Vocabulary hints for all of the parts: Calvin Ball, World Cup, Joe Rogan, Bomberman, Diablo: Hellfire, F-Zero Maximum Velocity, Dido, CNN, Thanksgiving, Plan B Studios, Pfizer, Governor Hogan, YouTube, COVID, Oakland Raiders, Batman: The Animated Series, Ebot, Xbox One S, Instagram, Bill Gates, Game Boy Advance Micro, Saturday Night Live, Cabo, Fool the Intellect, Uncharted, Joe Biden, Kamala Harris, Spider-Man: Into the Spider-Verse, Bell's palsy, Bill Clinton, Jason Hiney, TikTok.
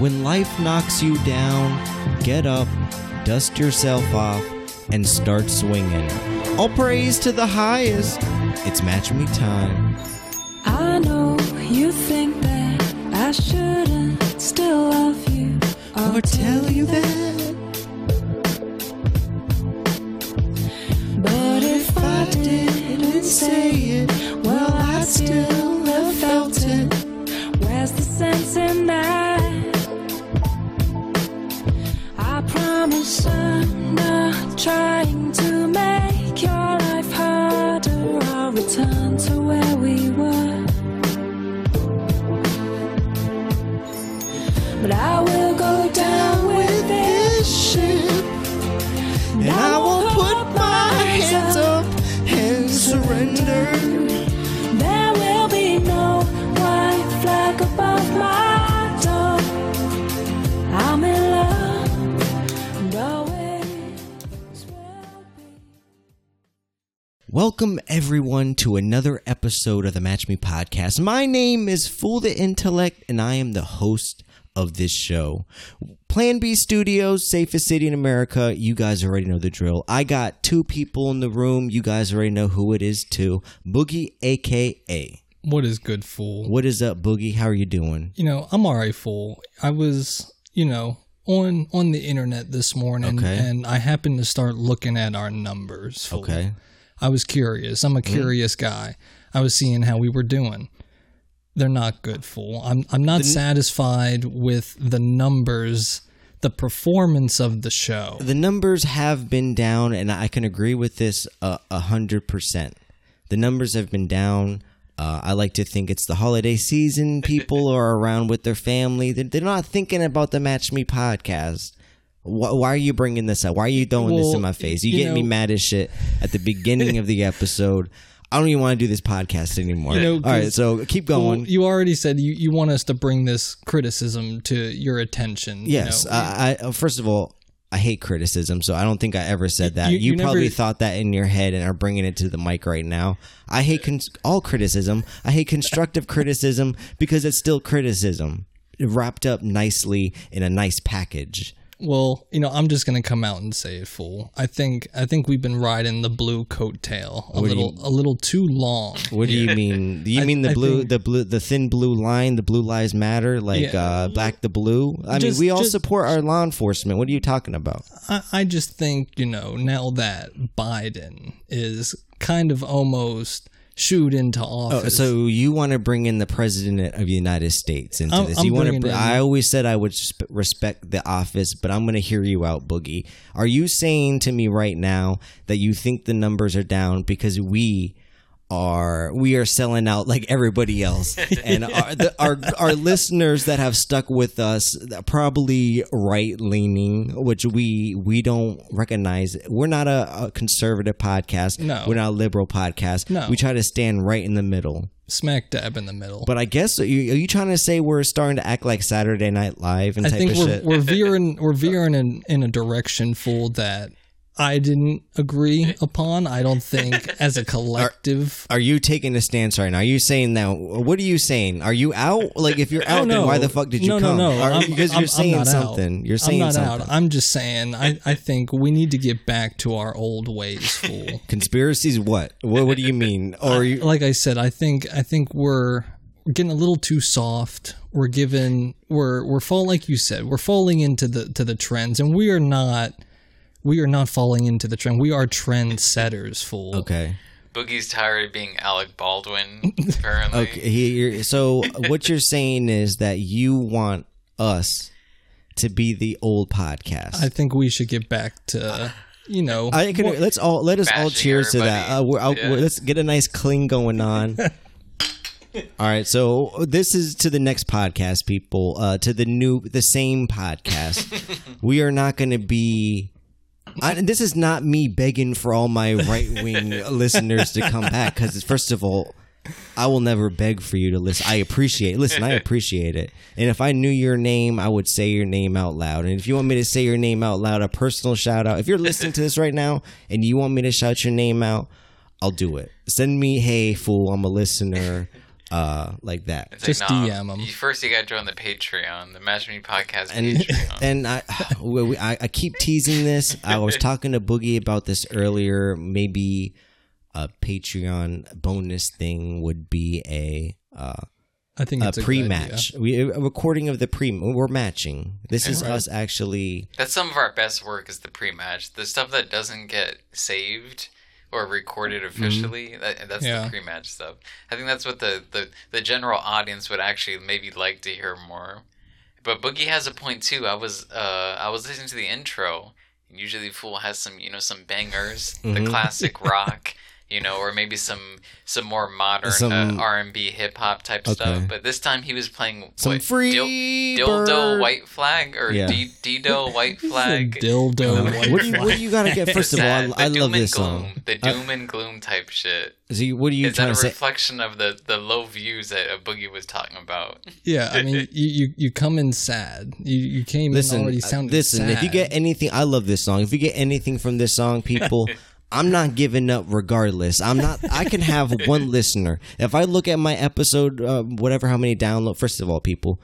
When life knocks you down, get up, dust yourself off, and start swinging. All praise to the highest. It's Match Me time. I know you think that I shouldn't still love you or tell you that. But if I didn't say it, well, I still have felt it. Where's the sense in that? I promise I'm not trying to make your life harder. I'll return to where we were. But I will go down with this ship, and I will put my hands up and surrender. There will be no white flag above my door. I'm in love. Welcome, everyone, to another episode of the Match Me Podcast. My name is Fool the Intellect, and I am the host of this show. Plan B Studios, safest city in America. You guys already know the drill. I got two people in the room. You guys already know who it is, too. Boogie, a.k.a. What is good, Fool? What is up, Boogie? How are you doing? You know, I'm all right, Fool. I was, you know, on the internet this morning, and I happened to start looking at our numbers, Fool. Okay. I was curious. I'm a curious guy. I was seeing how we were doing. They're not good, Fool. I'm not satisfied with the numbers, the performance of the show. The numbers have been down, and I can agree with this 100%. The numbers have been down. I like to think it's the holiday season. People are around with their family. They're not thinking about the Match Me podcast. Why are you bringing this up? Why are you throwing this in my face? You get me mad as shit at the beginning of the episode. I don't even want to do this podcast anymore. You know, all right, so keep going. Well, you already said you want us to bring this criticism to your attention. Yes. You know? I first of all, I hate criticism, so I don't think I ever said that. You probably never thought that in your head and are bringing it to the mic right now. I hate all criticism. I hate constructive criticism because it's still criticism wrapped up nicely in a nice package. Well, you know, I'm just going to come out and say it, Fool. I think we've been riding the blue coattail a little too long. What do you mean? Do you mean the thin blue line, the Blue Lives Matter, black the blue? I mean, we all support our law enforcement. What are you talking about? I just think, you know, now that Biden is kind of almost shoot into office. Oh, so you want to bring in the president of the United States into this? I always said I would respect the office, but I'm going to hear you out, Boogie. Are you saying to me right now that you think the numbers are down because we are selling out like everybody else, and our listeners that have stuck with us, probably right leaning, which we don't recognize. We're not a conservative podcast. No, we're not a liberal podcast. No, we try to stand right in the middle, smack dab in the middle. But I guess are you trying to say we're starting to act like Saturday Night Live and shit? We're veering in a direction, Fool, that I didn't agree upon. I don't think as a collective. Are you taking a stance right now? Are you saying that? What are you saying? Are you out? Like, if you're out, then why the fuck did you come? No. Because you're saying something. Out. You're saying I'm not something. Out. I'm just saying I think we need to get back to our old ways, Fool. Conspiracies? What do you mean? Or like I said, I think we're getting a little too soft. We're falling, like you said. We're falling into the trends, and we are not. We are not falling into the trend. We are trendsetters, Fool. Okay. Boogie's tired of being Alec Baldwin, apparently. Okay. So what you're saying is that you want us to be the old podcast. I think we should get back to, you know. Let us all cheers to that. Let's get a nice cling going on. All right, so this is to the next podcast, people. To the same podcast. We are not going to be. This is not me begging for all my right-wing listeners to come back, because first of all, I will never beg for you to listen. I appreciate it. And if I knew your name, I would say your name out loud. And if you want me to say your name out loud, a personal shout out. If you're listening to this right now and you want me to shout your name out, I'll do it. Send me, hey, Fool, I'm a listener. like that. It's just like, DM them. First, you got to join the Patreon, the Match Me Podcast Patreon. And I keep teasing this. I was talking to Boogie about this earlier. Maybe a Patreon bonus thing would be I think it's a pre-match. A recording of the we're matching. This is us actually. That's some of our best work is the pre-match. The stuff that doesn't get saved or recorded officially, that's the pre-match stuff. I think that's what the general audience would actually maybe like to hear more. But Boogie has a point too. I was listening to the intro. Usually Fool has some, some bangers, the classic rock. Or maybe some more modern R&B, hip hop type stuff. But this time he was playing some Dildo White Flag or Dido White Flag. Dildo White Flag. What do you gotta get first of all? I love this song. The doom and gloom type shit. What are you trying to say? Is that a reflection of the low views that Boogie was talking about? Yeah, I mean, you come in sad. You came in already sounding sad. If you get anything, I love this song. If you get anything from this song, people. I'm not giving up regardless. I can have one listener. If I look at my episode, whatever, how many downloads. First of all, people,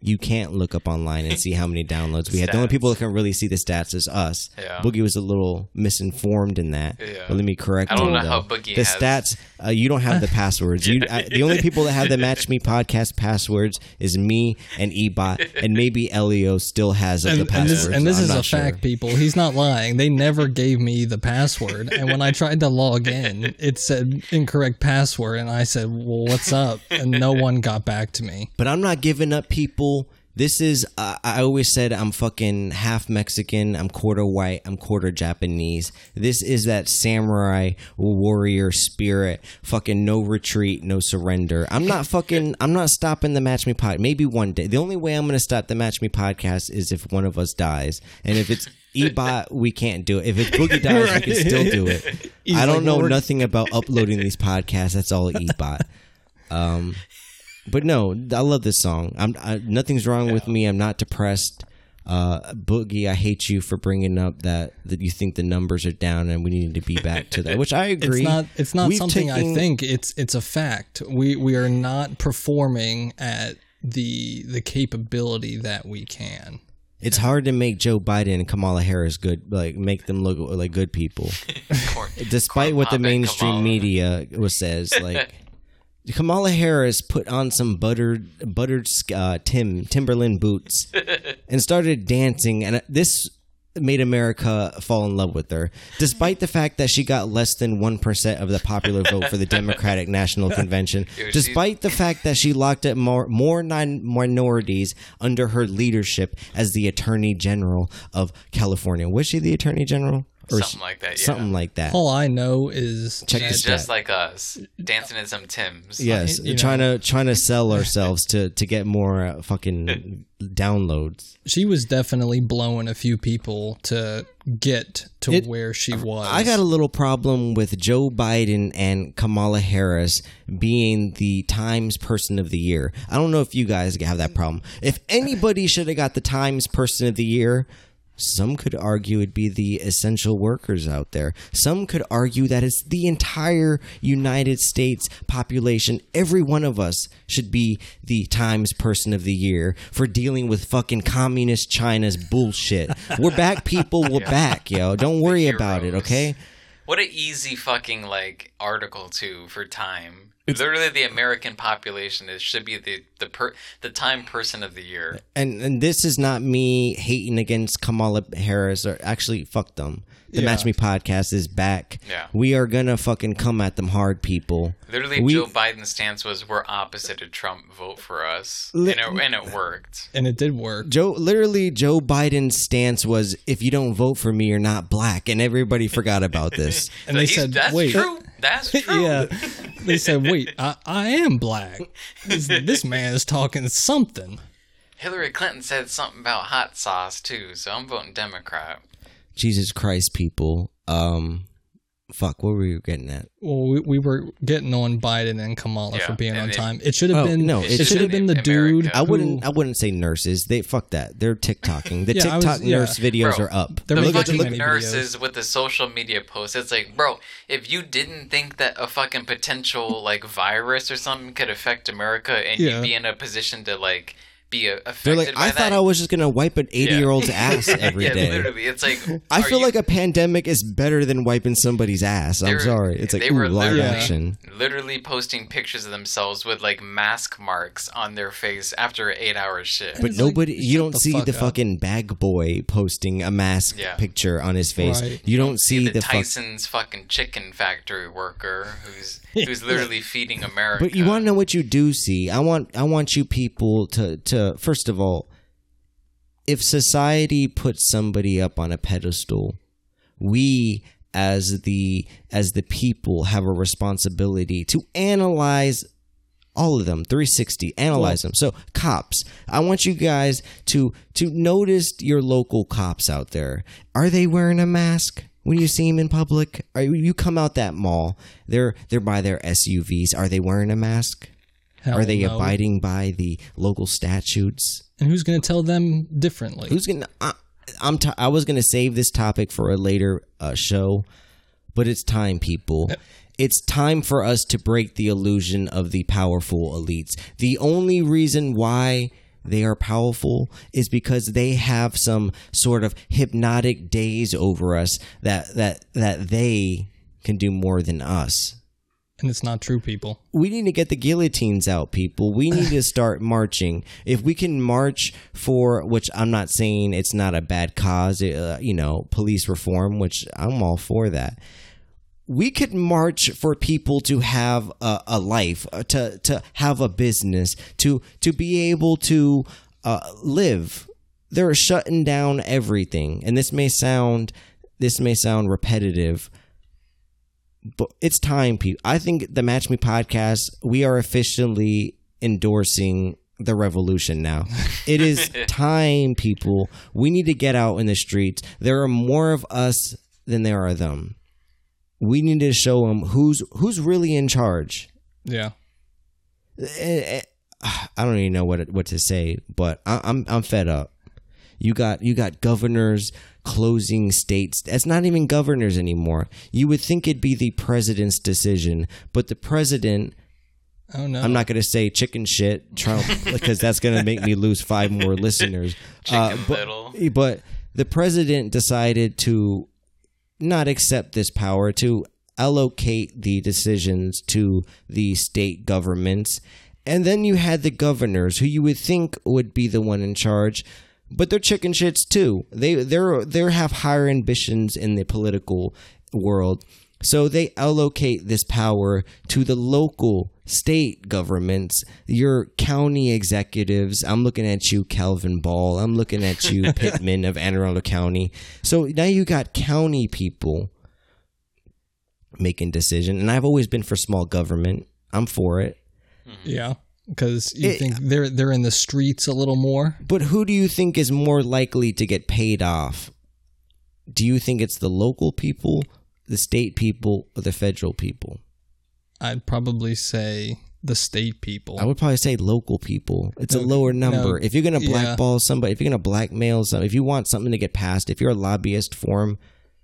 you can't look up online and see how many downloads we had. The only people that can really see the stats is us. Yeah. Boogie was a little misinformed in that. Yeah. But let me correct you. I don't know how Boogie has. The stats, you don't have the passwords. The only people that have the Match Me Podcast passwords is me and Ebot, and maybe Elio still has the passwords. And this is a fact, people. He's not lying. They never gave me the password. And when I tried to log in, it said incorrect password. And I said, well, what's up? And no one got back to me. But I'm not giving up, people. This is, I always said I'm fucking half Mexican, I'm quarter white, I'm quarter Japanese. This is that samurai warrior spirit, fucking no retreat, no surrender. I'm not stopping the Match Me Podcast. Maybe one day. The only way I'm going to stop the Match Me Podcast is if one of us dies. And if it's Ebot, we can't do it. If it's Boogie dies, we can still do it. He's I don't know nothing about uploading these podcasts. That's all Ebot. But no, I love this song. Nothing's wrong with me. I'm not depressed. Boogie, I hate you for bringing up that you think the numbers are down and we need to be back to that, which I agree. It's not something I think. It's a fact. We are not performing at the capability that we can. It's hard to make Joe Biden and Kamala Harris good, like make them look like good people, despite what the mainstream media says, like. Kamala Harris put on some buttered Timberland boots and started dancing, and this made America fall in love with her, despite the fact that she got less than 1% of the popular vote for the Democratic National Convention, despite the fact that she locked up more minorities under her leadership as the Attorney General of California. Was she the Attorney General? Or something like that, yeah. Something like that. All I know is she's just like us, dancing in some Timbs. Yes, like, trying to sell ourselves to get more fucking downloads. She was definitely blowing a few people to get to where she was. I got a little problem with Joe Biden and Kamala Harris being the Times Person of the Year. I don't know if you guys have that problem. If anybody should have got the Times Person of the Year... Some could argue it'd be the essential workers out there. Some could argue that it's the entire United States population. Every one of us should be the Times Person of the Year for dealing with fucking communist China's bullshit. We're back, people. We're back, yo. Don't worry about it, okay? What an easy fucking article too for Time. Literally, the American population should be the Time Person of the Year. And this is not me hating against Kamala Harris or actually fuck them. The Match Me Podcast is back. Yeah. We are gonna fucking come at them hard, people. Literally, Joe Biden's stance was we're opposite of Trump. Vote for us, and it worked. And it did work. Joe Biden's stance was if you don't vote for me, you're not black, and everybody forgot about this. And they said, "That's true. That's true." Yeah. They said, wait, I am black. This man is talking something. Hillary Clinton said something about hot sauce, too, so I'm voting Democrat. Jesus Christ, people. Fuck, what were you getting at? Well, we were getting on Biden and Kamala for being on time. It should have been it should have been the America dude. I wouldn't say nurses. They fuck that. They're TikToking. The nurse videos are up. They're the fucking nurses videos with the social media posts. It's like, bro, if you didn't think that a fucking potential like virus or something could affect America and you'd be in a position to like be affected They're like, by I that. Thought I was just going to wipe an 80-year-old's ass every day. Literally. It's like, I feel like a pandemic is better than wiping somebody's ass. I'm sorry. It's like, live action. Literally posting pictures of themselves with, like, mask marks on their face after an 8-hour shift. But nobody, like, you don't see the fucking bag boy posting a mask picture on his face. Right. You don't see the Tyson's fucking chicken factory worker who's literally feeding America. But you want to know what you do see. I want you people to first of all, if society puts somebody up on a pedestal, we as the people have a responsibility to analyze all of them, 360, analyze them. So cops, I want you guys to notice your local cops out there. Are they wearing a mask when you see them in public? You come out that mall, they're by their SUVs. Are they wearing a mask? Hell, are they abiding by the local statutes? And who's going to tell them differently? Who's going? I was going to save this topic for a later show, but it's time, people. It's time for us to break the illusion of the powerful elites. The only reason why they are powerful is because they have some sort of hypnotic daze over us that they can do more than us. And it's not true, people. We need to get the guillotines out, people. We need to start marching. If we can march for, which I'm not saying it's not a bad cause, police reform, which I'm all for that. We could march for people to have a life, to have a business, to be able to live. They're shutting down everything. And this may sound repetitive, but it's time, people. I think the Match Me podcast, we are officially endorsing the revolution now. It is time, people. We need to get out in the streets. There are more of us than there are them. We need to show them who's really in charge. Yeah. I don't even know what to say, but I'm fed up. You got governors closing states. That's not even governors anymore. You would think it'd be the president's decision, but the president. Oh no! I'm not going to say chicken shit Trump because that's going to make me lose 5 more listeners. But the president decided to not accept this power, to allocate the decisions to the state governments, and then you had the governors, who you would think would be the one in charge. But they're chicken shits too. They have higher ambitions in the political world, so they allocate this power to the local state governments. Your county executives. I'm looking at you, Calvin Ball. I'm looking at you, Pittman of Anne Arundel County. So now you got county people making decisions, and I've always been for small government. I'm for it. Yeah. Because you think they're in the streets a little more. But who do you think is more likely to get paid off? Do you think it's the local people, the state people, or the federal people? I'd probably say the state people. I would probably say local people. It's a lower number. No, if you're going to blackball somebody, if you're going to blackmail somebody, if you want something to get passed, if you're a lobbyist for them,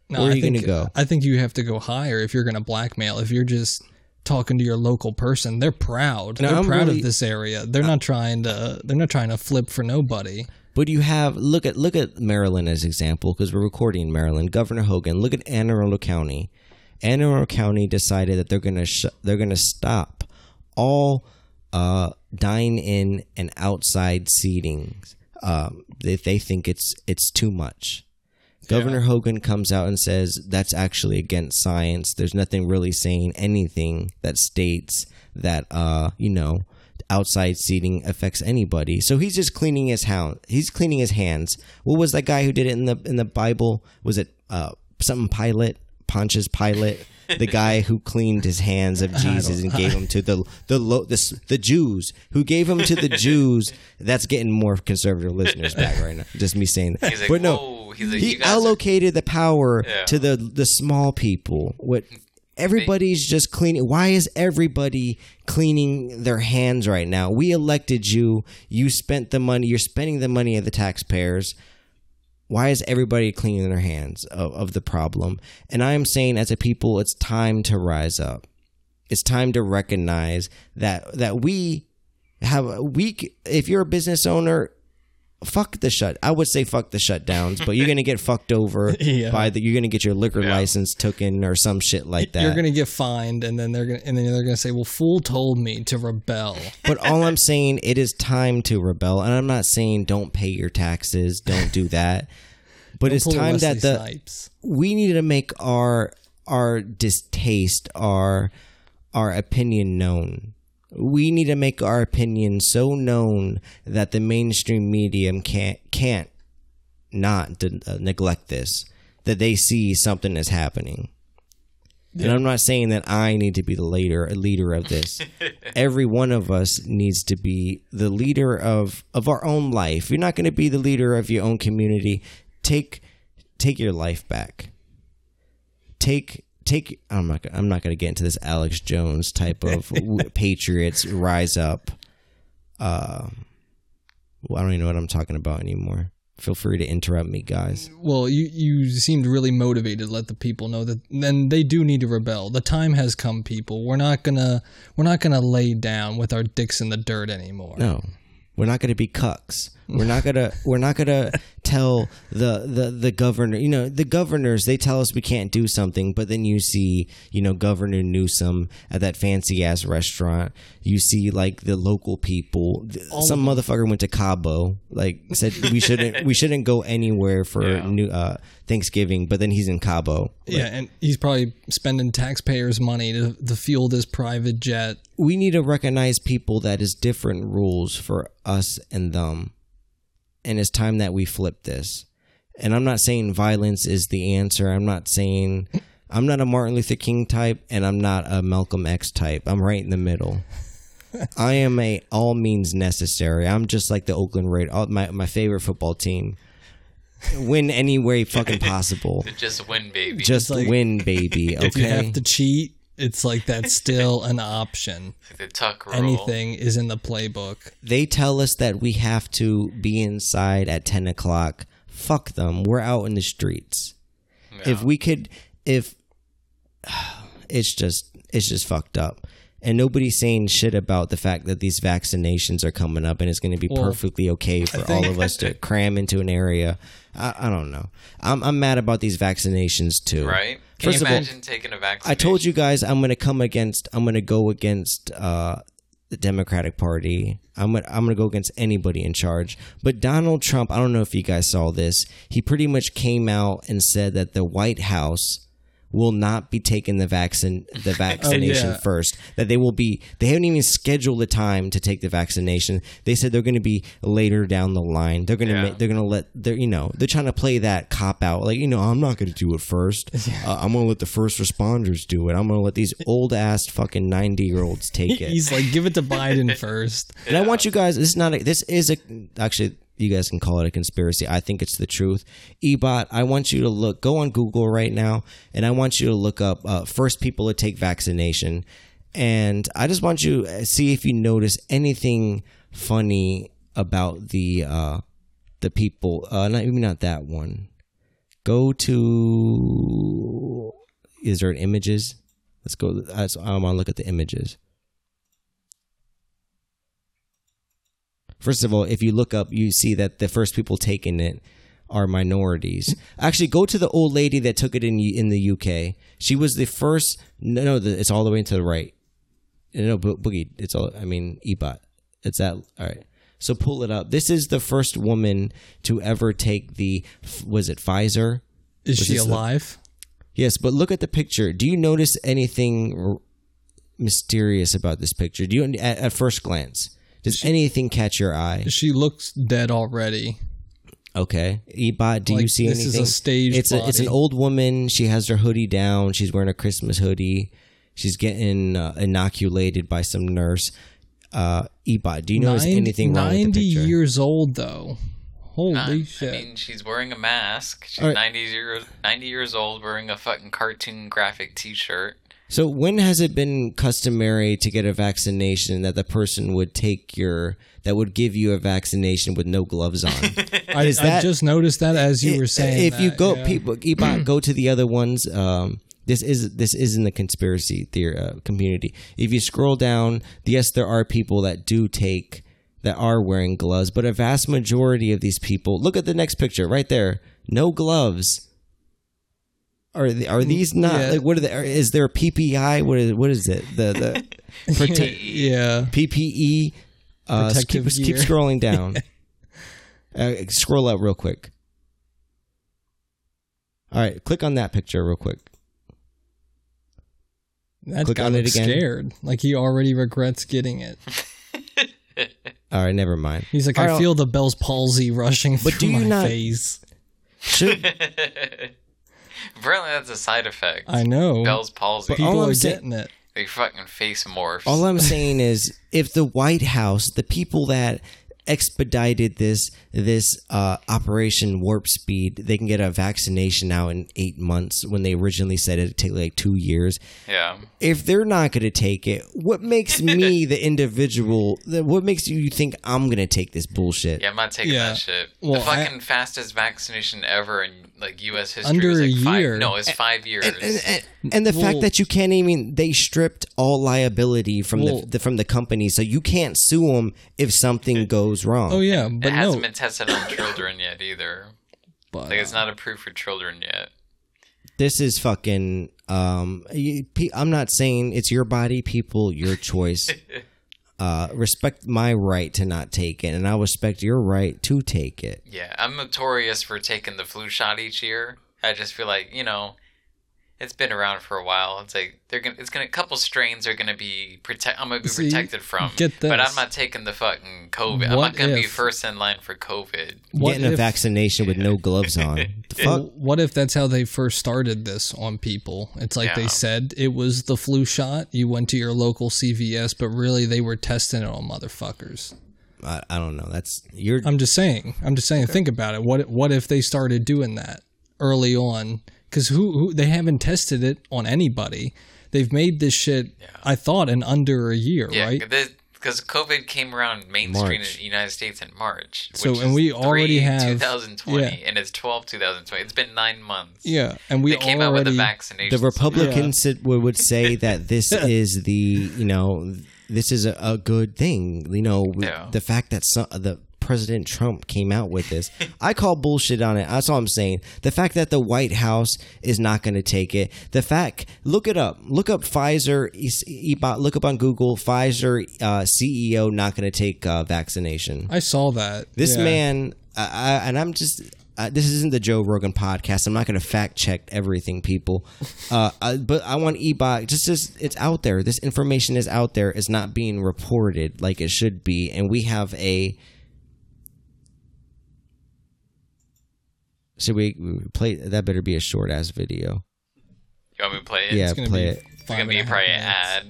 where are you going to go? I think you have to go higher if you're going to blackmail. If you're just talking to your local person, they're proud. No, they're proud of this area. They're not trying to. They're not trying to flip for nobody. But you have look at Maryland as example, because we're recording in Maryland. Governor Hogan. Look at Anne Arundel County. Anne Arundel County decided that they're gonna stop all dine-in and outside seatings if they think it's too much. Governor Hogan comes out and says that's actually against science. There's nothing really saying anything that states that outside seating affects anybody. So he's just cleaning his house. He's cleaning his hands. What was that guy who did it in the Bible? Was it something Pilate? Pontius Pilate, the guy who cleaned his hands of Jesus and gave him to the Jews, who gave him to the Jews. That's getting more conservative listeners back right now. Just me saying that. He's like, but no, He's like, he allocated the power to the small people. What everybody's just cleaning. Why is everybody cleaning their hands right now? We elected you. You spent the money. You're spending the money of the taxpayers. Why is everybody cleaning their hands of the problem? And I am saying, as a people, it's time to rise up. It's time to recognize that we have a weak. If you're a business owner, I would say fuck the shutdowns, but you're going to get fucked over by you're going to get your liquor license taken or some shit like that. You're going to get fined, and then they're going to say, well, fool told me to rebel. But all I'm saying, it is time to rebel. And I'm not saying don't pay your taxes. Don't do that. But it's time that we need to make our distaste, our opinion known. We need to make our opinion so known that the mainstream medium can't not neglect this, that they see something is happening. Yeah. And I'm not saying that I need to be the leader of this. Every one of us needs to be the leader of our own life. You're not going to be the leader of your own community. Take your life back. I'm not going to get into this Alex Jones type of Patriots rise up. I don't even know what I'm talking about anymore. Feel free to interrupt me, guys. Well, you seemed really motivated to let the people know that then they do need to rebel. The time has come, people. We're not gonna lay down with our dicks in the dirt anymore. No. We're not going to be cucks. We're not gonna tell the governor. You know, the governors, they tell us we can't do something, but then you see, Governor Newsom at that fancy ass restaurant. You see, like, the local people. Some motherfucker went to Cabo, like, said we shouldn't go anywhere for Thanksgiving, but then he's in Cabo. Like, and he's probably spending taxpayers' money to fuel this private jet. We need to recognize, people, that is different rules for us and them. And it's time that we flip this. And I'm not saying violence is the answer. I'm not a Martin Luther King type, and I'm not a Malcolm X type. I'm right in the middle. I am a all means necessary. I'm just like the Oakland Raiders, my favorite football team. Win any way fucking possible. Just win, baby. Just like, win, baby. Okay. If you have to cheat, it's like that's still an option. Like the tuck rule. Anything is in the playbook. They tell us that we have to be inside at 10 o'clock. Fuck them. We're out in the streets. Yeah. It's just fucked up. And nobody's saying shit about the fact that these vaccinations are coming up, and it's going to be perfectly okay for all of us to cram into an area. I don't know. I'm mad about these vaccinations too. Right? Can you imagine taking a vaccination? I told you guys I'm going to go against the Democratic Party. I'm going to go against anybody in charge. But Donald Trump, I don't know if you guys saw this. He pretty much came out and said that the White House will not be taking the vaccination first. That they haven't even scheduled the time to take the vaccination. They said they're going to be later down the line. They're trying to play that cop out. Like, I'm not going to do it first. I'm going to let the first responders do it. I'm going to let these old ass fucking 90-year-olds take it. He's like, give it to Biden first. And I want you guys, actually, you guys can call it a conspiracy. I think it's the truth. Ebot, I want you to go on Google right now, and I want you to look up first people to take vaccination. And I just want you to see if you notice anything funny about the people. Not that one. Go to... Is there images? Let's go. I want to look at the images. First of all, if you look up, you see that the first people taking it are minorities. Actually, go to the old lady that took it in the UK. She was the first. It's all the way to the right. No, Boogie. It's all. I mean, Ebot. It's that. All right. So pull it up. This is the first woman to ever take the. Was it Pfizer? Is she alive? Yes, but look at the picture. Do you notice anything mysterious about this picture? Do you at first glance? Does anything catch your eye? She looks dead already. Okay. Ebot, do you see anything? This is a stage body. It's an old woman. She has her hoodie down. She's wearing a Christmas hoodie. She's getting inoculated by some nurse. Ebot, do you notice anything wrong with the picture? 90 years old, though. Holy shit. I mean, she's wearing a mask. She's 90 years old wearing a fucking cartoon graphic t-shirt. So when has it been customary to get a vaccination that the person would take your... that would give you a vaccination with no gloves on? I just noticed that as you were saying that. If you go... Yeah. People, Ebot, go to the other ones... This is in the conspiracy theory community. If you scroll down, yes, there are people that do take, that are wearing gloves, but a vast majority of these people, look at the next picture right there, no gloves. Are these not? Yeah. Like, what are they? Is there a PPI? What is it? The PPE. Keep scrolling down. Scroll up real quick. All right, click on that picture real quick. That Click guy on it again. Scared. Like he already regrets getting it. All right, never mind. He's like, I feel the Bell's palsy rushing through my face. Apparently, that's a side effect. I know. Bell's palsy. But people are getting it. They fucking face morphs. All I'm saying is, if the White House, the people that expedited this Operation Warp Speed, they can get a vaccination now in 8 months when they originally said it'd take like 2 years. Yeah. If they're not going to take it, what makes me the individual? What makes you think I'm going to take this bullshit? Yeah, I'm not taking that shit. Well, the fucking fastest vaccination ever in like U.S. history under was like a year. No, it's 5 years. And the fact that you can't even, they stripped all liability from the company, so you can't sue them if something goes wrong. Oh yeah, but it hasn't been tested on children yet either. But, like, it's not approved for children yet. This is fucking. I'm not saying it's your body, people, your choice. Respect my right to not take it, and I respect your right to take it. Yeah, I'm notorious for taking the flu shot each year. I just feel like, you know, it's been around for a while. It's like a couple strains are gonna be protected from. Get this. But I'm not taking the fucking COVID. I'm not gonna be first in line for COVID. Getting a vaccination with no gloves on. The fuck? What if that's how they first started this on people? It's like they said it was the flu shot. You went to your local CVS, but really they were testing it on motherfuckers. I don't know. I'm just saying. Okay. Think about it. What if they started doing that early on? Because who they haven't tested it on anybody. They've made this shit, I thought, in under a year, right? Yeah, because COVID came around mainstream in the United States in March. So, and we already have 2020, and it's 12/2020. It's been 9 months. Yeah, and they came out with the vaccination. The Republicans would say that this is the, you know, this is a good thing. You know, the fact that President Trump came out with this. I call bullshit on it. That's all I'm saying. The fact that the White House is not going to take it. The fact, look it up. Look up Pfizer. Look up on Google. Pfizer CEO not going to take vaccination. I saw that. This man, and I'm just... this isn't the Joe Rogan podcast. I'm not going to fact check everything, people. But I want Ebot. Just it's out there. This information is out there. It's not being reported like it should be. And we have a... Should we play? That better be a short-ass video. You want me to play it? Yeah, it's play it. It's going to be probably an ad.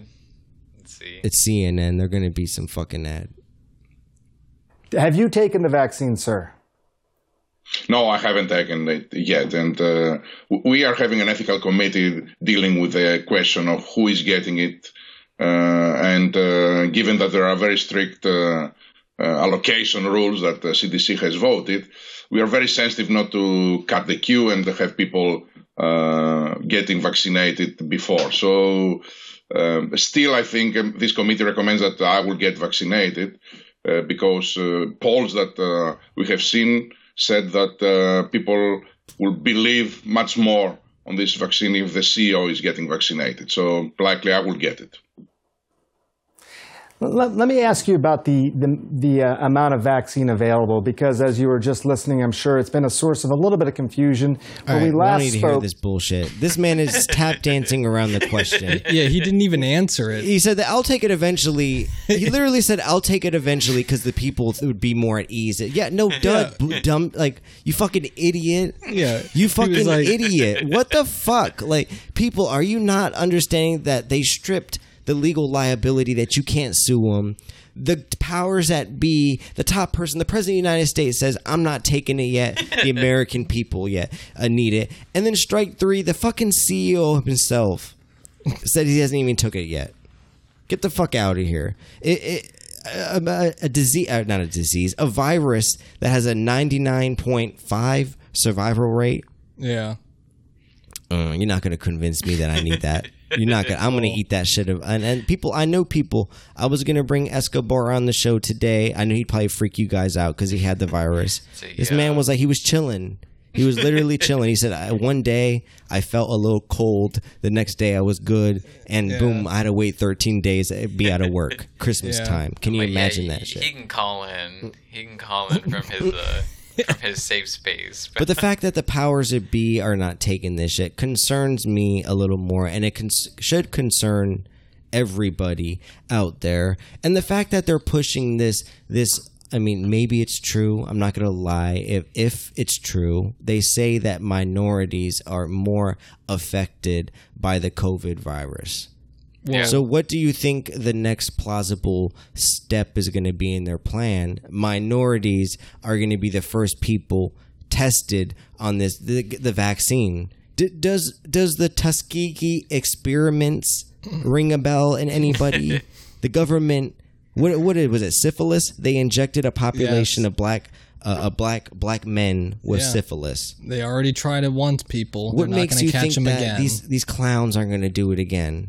Let's see. It's CNN. They're going to be some fucking ad. Have you taken the vaccine, sir? No, I haven't taken it yet. And we are having an ethical committee dealing with the question of who is getting it. And given that there are very strict allocation rules that the CDC has voted, we are very sensitive not to cut the queue and have people getting vaccinated before. So still, I think this committee recommends that I will get vaccinated because polls that we have seen said that people will believe much more on this vaccine if the CEO is getting vaccinated. So likely I will get it. Let me ask you about the amount of vaccine available, because as you were just listening, I'm sure it's been a source of a little bit of confusion. All right, we don't need to hear this bullshit. This man is tap dancing around the question. Yeah, he didn't even answer it. He said that I'll take it eventually. He literally said I'll take it eventually because the people would be more at ease. Yeah, no, dumb, like you fucking idiot. Yeah, you fucking idiot. What the fuck? Like, people, are you not understanding that they stripped the legal liability that you can't sue them. The powers that be, the top person, the president of the United States says, I'm not taking it yet. The American people need it. And then strike three, the fucking CEO himself said he hasn't even took it yet. Get the fuck out of here. A disease, not a disease, a virus that has a 99.5 survival rate. Yeah. You're not going to convince me that I need that. You're not going to. I'm going to eat that shit. And people, I know people. I was going to bring Escobar on the show today. I knew he'd probably freak you guys out because he had the virus. So, yeah. This man was like, he was chilling. He was literally chilling. He said, one day I felt a little cold. The next day I was good. And boom, I had to wait 13 days to be out of work. Christmas time. Can you imagine that shit? He can call in. He can call in from his... from his safe space. But the fact that the powers that be are not taking this shit concerns me a little more, and it should concern everybody out there. And the fact that they're pushing this, I mean, maybe it's true. I'm not going to lie. If it's true, they say that minorities are more affected by the COVID virus. Yeah. So what do you think the next plausible step is going to be in their plan? Minorities are going to be the first people tested on this, the vaccine. Does the Tuskegee experiments ring a bell in anybody? The government, what was it, syphilis? They injected a population of black men with syphilis. They already tried it once, people. What makes you think that these clowns aren't going to do it again?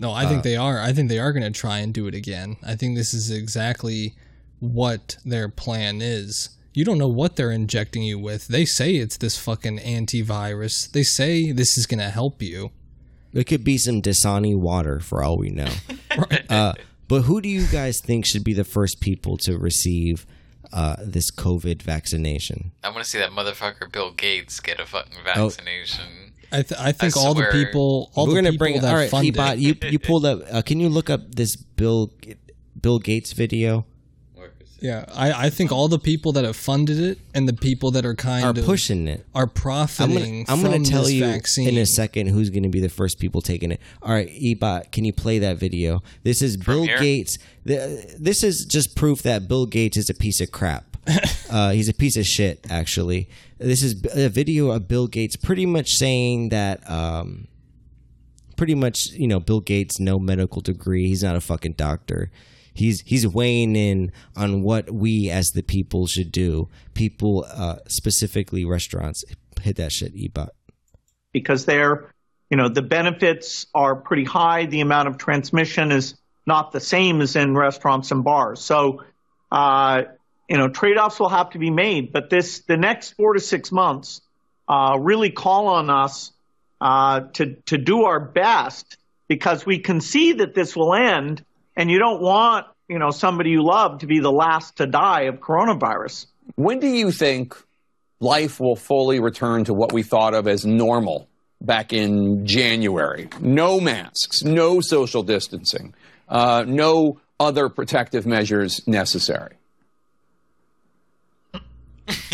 No, I think they are. I think they are going to try and do it again. I think this is exactly what their plan is. You don't know what they're injecting you with. They say it's this fucking antivirus. They say this is going to help you. It could be some Dasani water for all we know. Right. But who do you guys think should be the first people to receive this COVID vaccination? I want to see that motherfucker Bill Gates get a fucking vaccination. Oh. I think all the people, all right, funded. Ebot, you pulled up. Can you look up this Bill Gates video? Yeah, I think all the people that have funded it and the people that are kind of pushing it are profiting. I'm gonna tell you vaccine in a second who's gonna be the first people taking it. All right, Ebot, can you play that video? This is Bill Gates. This is just proof that Bill Gates is a piece of crap. He's a piece of shit, actually. This is a video of Bill Gates pretty much saying that, pretty much, you know, Bill Gates, no medical degree. He's not a fucking doctor. He's weighing in on what we as the people should do. People, specifically restaurants, hit that shit, Ebot. Because they're, you know, the benefits are pretty high. The amount of transmission is not the same as in restaurants and bars. So, you know, trade-offs will have to be made, but the next 4 to 6 months really call on us to do our best, because we can see that this will end, and you don't want, you know, somebody you love to be the last to die of coronavirus. When do you think life will fully return to what we thought of as normal back in January? No masks, no social distancing, no other protective measures necessary.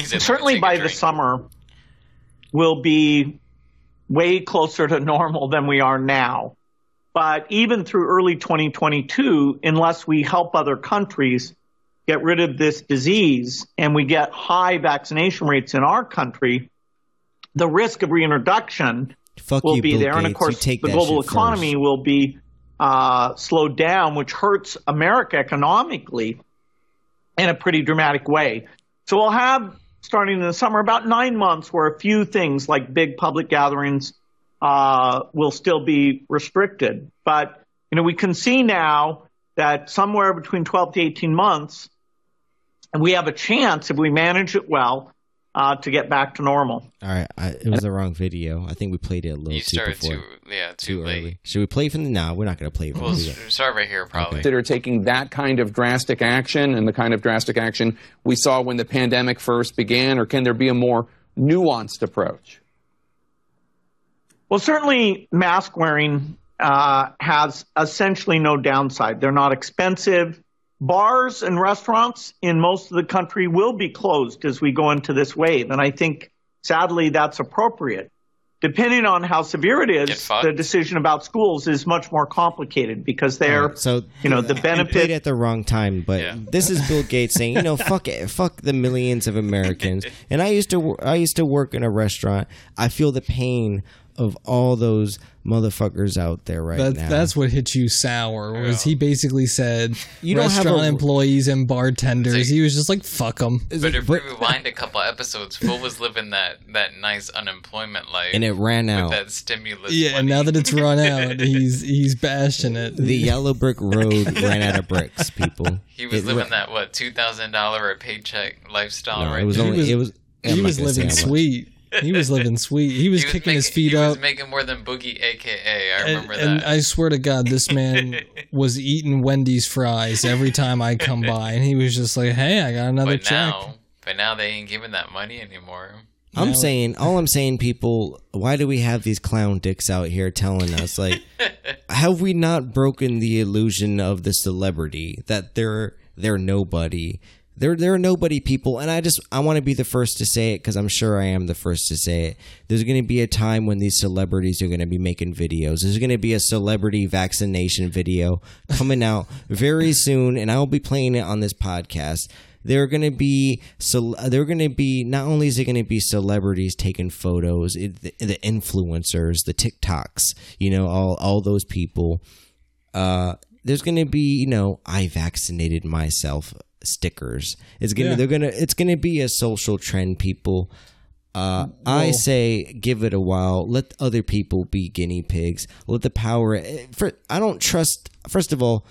Certainly by the summer, we'll be way closer to normal than we are now. But even through early 2022, unless we help other countries get rid of this disease and we get high vaccination rates in our country, the risk of reintroduction will be there. And, of course, the global economy will be slowed down, which hurts America economically in a pretty dramatic way. So we'll have, starting in the summer, about 9 months where a few things like big public gatherings will still be restricted. But, you know, we can see now that somewhere between 12 to 18 months, and we have a chance, if we manage it well, to get back to normal. All right. It was the wrong video. I think we played it a little too early. Should we play from the... No, we're not going to play from the... We'll start right here, probably. Consider taking that kind of drastic action and the kind of drastic action we saw when the pandemic first began, or can there be a more nuanced approach? Well, certainly mask wearing has essentially no downside. They're not expensive. Bars and restaurants in most of the country will be closed as we go into this wave, and I think, sadly, that's appropriate. Depending on how severe it is, the decision about schools is much more complicated because they're, the benefit paid at the wrong time. But this is Bill Gates saying, fuck the millions of Americans. And I used to work in a restaurant. I feel the pain of all those motherfuckers out there now. That's what hit you sour, was he basically said restaurant employees and bartenders. He was just like, fuck them. But if we rewind a couple episodes, Phil was living that nice unemployment life. And it ran out. With that stimulus money. And now that it's run out, he's bashing it. The yellow brick road ran out of bricks, people. He was living that, $2,000 a paycheck lifestyle, right? He was living sweet. He was living sweet. He was kicking his feet up. He was making more than Boogie, a.k.a. I remember that. And I swear to God, this man was eating Wendy's fries every time I come by. And he was just like, hey, I got another check. But now they ain't giving that money anymore. I'm saying, people, why do we have these clown dicks out here telling us, have we not broken the illusion of the celebrity that they're nobody? There are nobody people, and I want to be the first to say it because I'm sure I am the first to say it. There's going to be a time when these celebrities are going to be making videos. There's going to be a celebrity vaccination video coming out very soon, and I'll be playing it on this podcast. Not only is it going to be celebrities taking photos, the influencers, the TikToks, all those people. There's going to be, I vaccinated myself stickers. It's gonna be a social trend, people. I say give it a while. Let other people be guinea pigs. Let the power. I don't trust. First of all,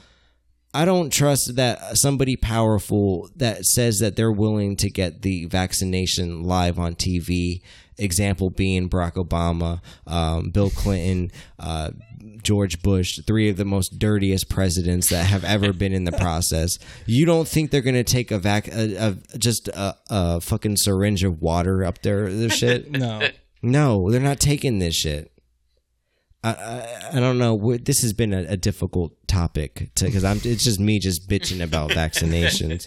I don't trust that somebody powerful that says that they're willing to get the vaccination live on TV. Example being Barack Obama, Bill Clinton, George Bush, three of the most dirtiest presidents that have ever been in the process. You don't think they're going to take a fucking syringe of water up their shit? No, they're not taking this shit. I don't know. This has been a difficult topic because it's just me just bitching about vaccinations.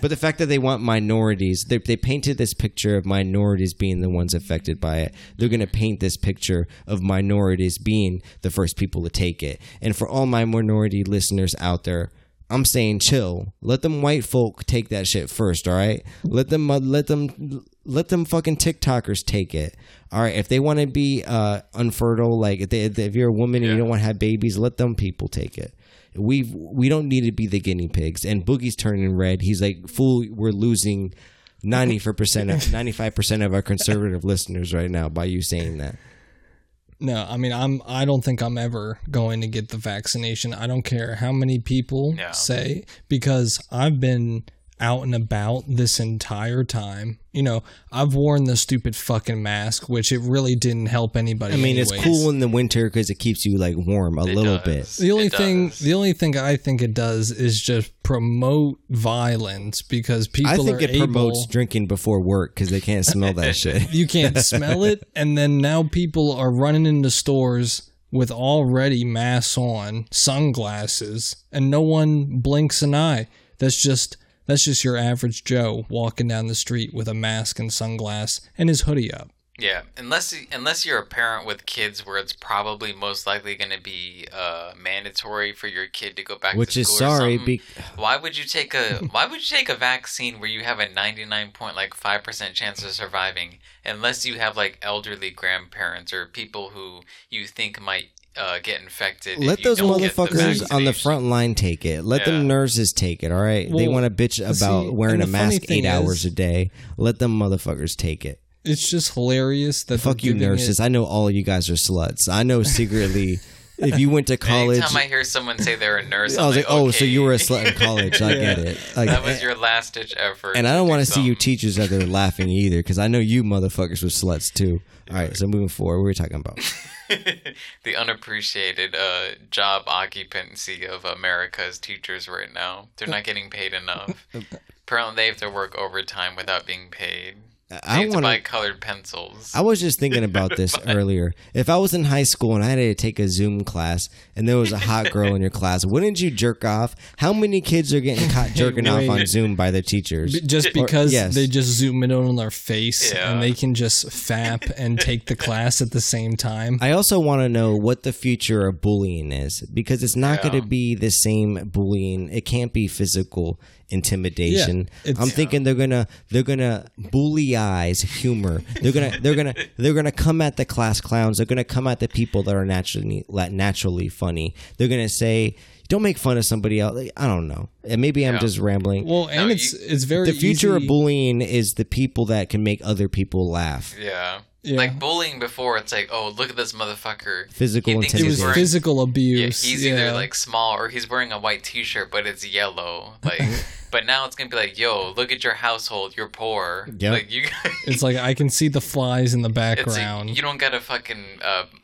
But the fact that they want minorities, they painted this picture of minorities being the ones affected by it. They're going to paint this picture of minorities being the first people to take it. And for all my minority listeners out there, I'm saying chill. Let them white folk take that shit first, all right? Let them fucking TikTokers take it. All right, if they want to be unfertile, if you're a woman and you don't want to have babies, let them people take it. We don't need to be the guinea pigs. And Boogie's turning red. He's like, fool, we're losing 95% of our conservative listeners right now by you saying that. No, I mean, I don't think I'm ever going to get the vaccination. I don't care how many people say, because I've been out and about this entire time. I've worn the stupid fucking mask, which it really didn't help anybody. I mean, It's cool in the winter because it keeps you warm a little bit. The only thing I think it does is just promote violence because people promotes drinking before work because they can't smell that shit. You can't smell it. And then now people are running into stores with already masks on, sunglasses, and no one blinks an eye. That's just your average Joe walking down the street with a mask and sunglass and his hoodie up. Yeah, unless you're a parent with kids where it's probably most likely going to be mandatory for your kid to go back to school. Why would you take a vaccine where you have a 99.5% chance of surviving unless you have elderly grandparents or people who you think might get infected. Let those motherfuckers on the front line take it. Let the nurses take it, all right? They want to bitch about wearing a mask 8 hours a day. Let them motherfuckers take it. It's just hilarious that fuck you nurses. I know all you guys are sluts. I know secretly if you went to college. Anytime I hear someone say they're a nurse, I was like, okay. So you were a slut in college. I get it. That was your last ditch effort. And I don't want to see you teachers out there laughing either because I know you motherfuckers were sluts too. All right, so moving forward, what were we talking about? The unappreciated job occupancy of America's teachers right now. They're not getting paid enough. Apparently, they have to work overtime without being paid. I want to buy colored pencils. I was just thinking about this earlier. If I was in high school and I had to take a Zoom class and there was a hot girl in your class, wouldn't you jerk off? How many kids are getting caught jerking off on Zoom by their teachers? Just because they just zoom in on their face and they can just fap and take the class at the same time. I also want to know what the future of bullying is, because it's not going to be the same bullying. It can't be physical intimidation. Yeah, I'm thinking they're gonna bullyize humor. They're gonna come at the class clowns. They're gonna come at the people that are naturally funny. They're gonna say, "Don't make fun of somebody else." I don't know. And maybe I'm just rambling. Well, and no, it's very easy. The future of bullying is the people that can make other people laugh. Yeah. Yeah. Like bullying before, it's like, oh, look at this motherfucker. Physical intimidation. It was physical abuse. Yeah, he's either like small or he's wearing a white T-shirt, but it's yellow. Like, but now it's gonna be like, yo, look at your household. You're poor. Yep. Like you. It's like I can see the flies in the background. Like, you don't got a fucking.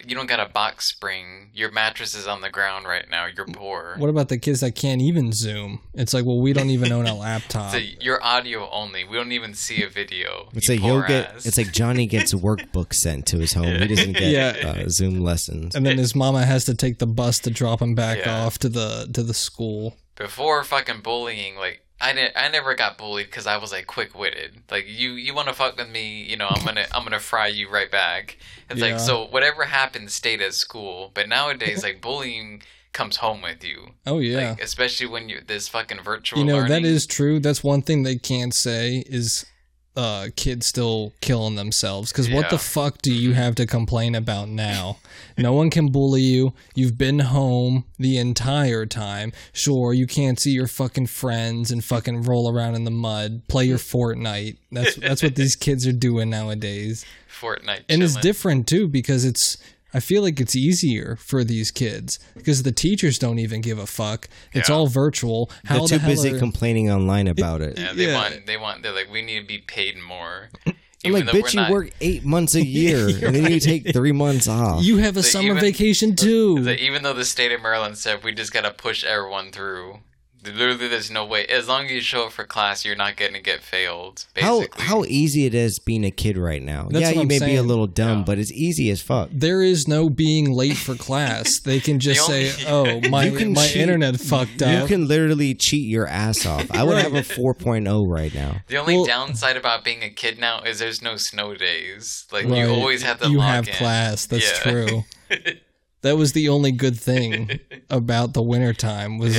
You don't got a box spring. Your mattress is on the ground right now. You're poor. What about the kids that can't even Zoom? It's like, well, we don't even own a laptop. So you're audio only. We don't even see a video. It's like it's like Johnny gets work. Book sent to his home. He doesn't get Zoom lessons, and then his mama has to take the bus to drop him back off to the school. Before fucking bullying, like I never got bullied because I was like quick witted. Like you want to fuck with me, you know, I'm gonna fry you right back. It's like, so whatever happens stayed at school. But nowadays, like bullying comes home with you. Oh yeah, like, especially when you this fucking virtual. You know learning. That is true. That's one thing they can't say is. Kids still killing themselves because what the fuck do you have to complain about now? No one can bully you. You've been home the entire time. Sure, you can't see your fucking friends and fucking roll around in the mud, play your Fortnite. That's what these kids are doing nowadays. Fortnite, and it's different too because it's. I feel like it's easier for these kids because the teachers don't even give a fuck. It's all virtual. They're too busy complaining online about it. Yeah, they want. They're like, we need to be paid more. Even like, bitch, you work 8 months a year, and then you take 3 months off. You have a summer vacation too. Even though the state of Maryland said we just got to push everyone through. Literally, there's no way. As long as you show up for class, you're not going to get failed, basically. How easy it is being a kid right now. That's you may be a little dumb, but it's easy as fuck. There is no being late for class. They can just say, oh, my internet fucked up. You can literally cheat your ass off. I would have a 4.0 right now. The only downside about being a kid now is there's no snow days. Like, you always have to log in. Class. That's true. That was the only good thing about the wintertime was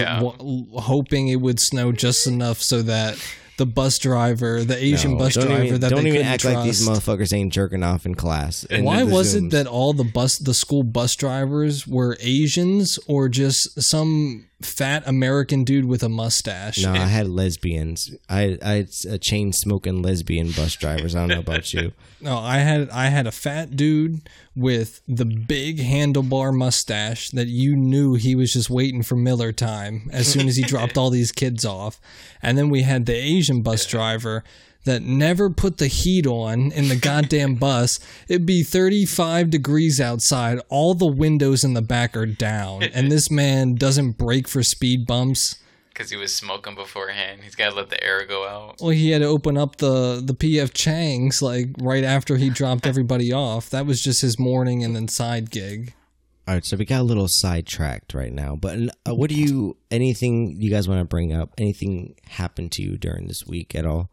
hoping it would snow just enough so that the bus driver, the Asian bus driver that they couldn't trust. Don't even act like these motherfuckers ain't jerking off in class. And why was it that all the school bus drivers were Asians or just some fat American dude with a mustache? No, I had lesbians. I had a chain-smoking lesbian bus drivers. I don't know about you. No, I had a fat dude with the big handlebar mustache that you knew he was just waiting for Miller time as soon as he dropped all these kids off. And then we had the Asian bus driver that never put the heat on in the goddamn bus. It'd be 35 degrees outside. All the windows in the back are down. And this man doesn't brake for speed bumps. Because he was smoking beforehand. He's got to let the air go out. Well, he had to open up the P.F. Chang's like right after he dropped everybody off. That was just his morning and then side gig. All right, so we got a little sidetracked right now. But anything you guys want to bring up? Anything happened to you during this week at all?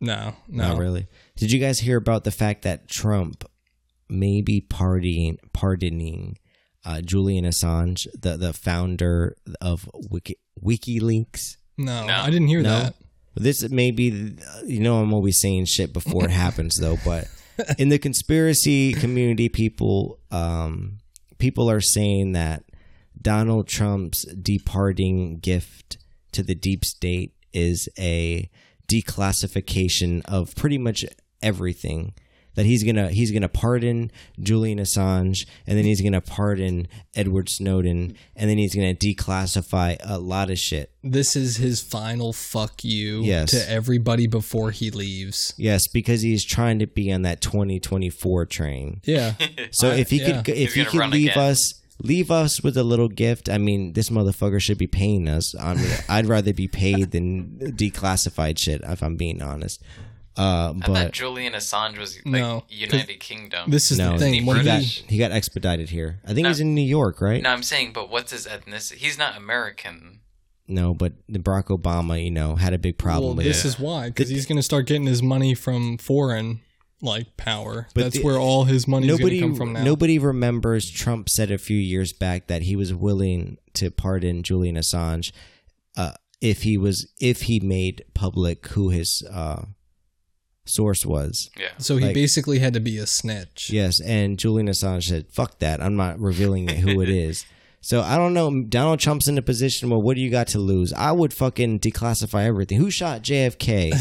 No. Not really. Did you guys hear about the fact that Trump may be pardoning Julian Assange, the founder of WikiLeaks? No, I didn't hear that. This may be, you know, I'm always saying shit before it happens, though. But in the conspiracy community, people are saying that Donald Trump's departing gift to the deep state is a declassification of pretty much everything. That he's gonna pardon Julian Assange, and then he's gonna pardon Edward Snowden, and then he's gonna declassify a lot of shit. This is his final fuck you to everybody before he leaves. Yes, because he's trying to be on that 2024 train. Yeah. So if he can leave us with a little gift. I mean, this motherfucker should be paying us. I mean, I'd rather be paid than declassified shit, if I'm being honest. But I thought Julian Assange was United Kingdom. This is the thing. He got expedited here. I think he's in New York, right? No, I'm saying, but what's his ethnicity? He's not American. No, but Barack Obama, had a big problem with it. This is why, because he's going to start getting his money from foreign power. But that's where all his money is going to come from now. Nobody remembers Trump said a few years back that he was willing to pardon Julian Assange if he made public who his source was. Yeah. So he basically had to be a snitch. Yes, and Julian Assange said, "Fuck that! I'm not revealing who it is." So I don't know. Donald Trump's in a position where what do you got to lose? I would fucking declassify everything. Who shot JFK?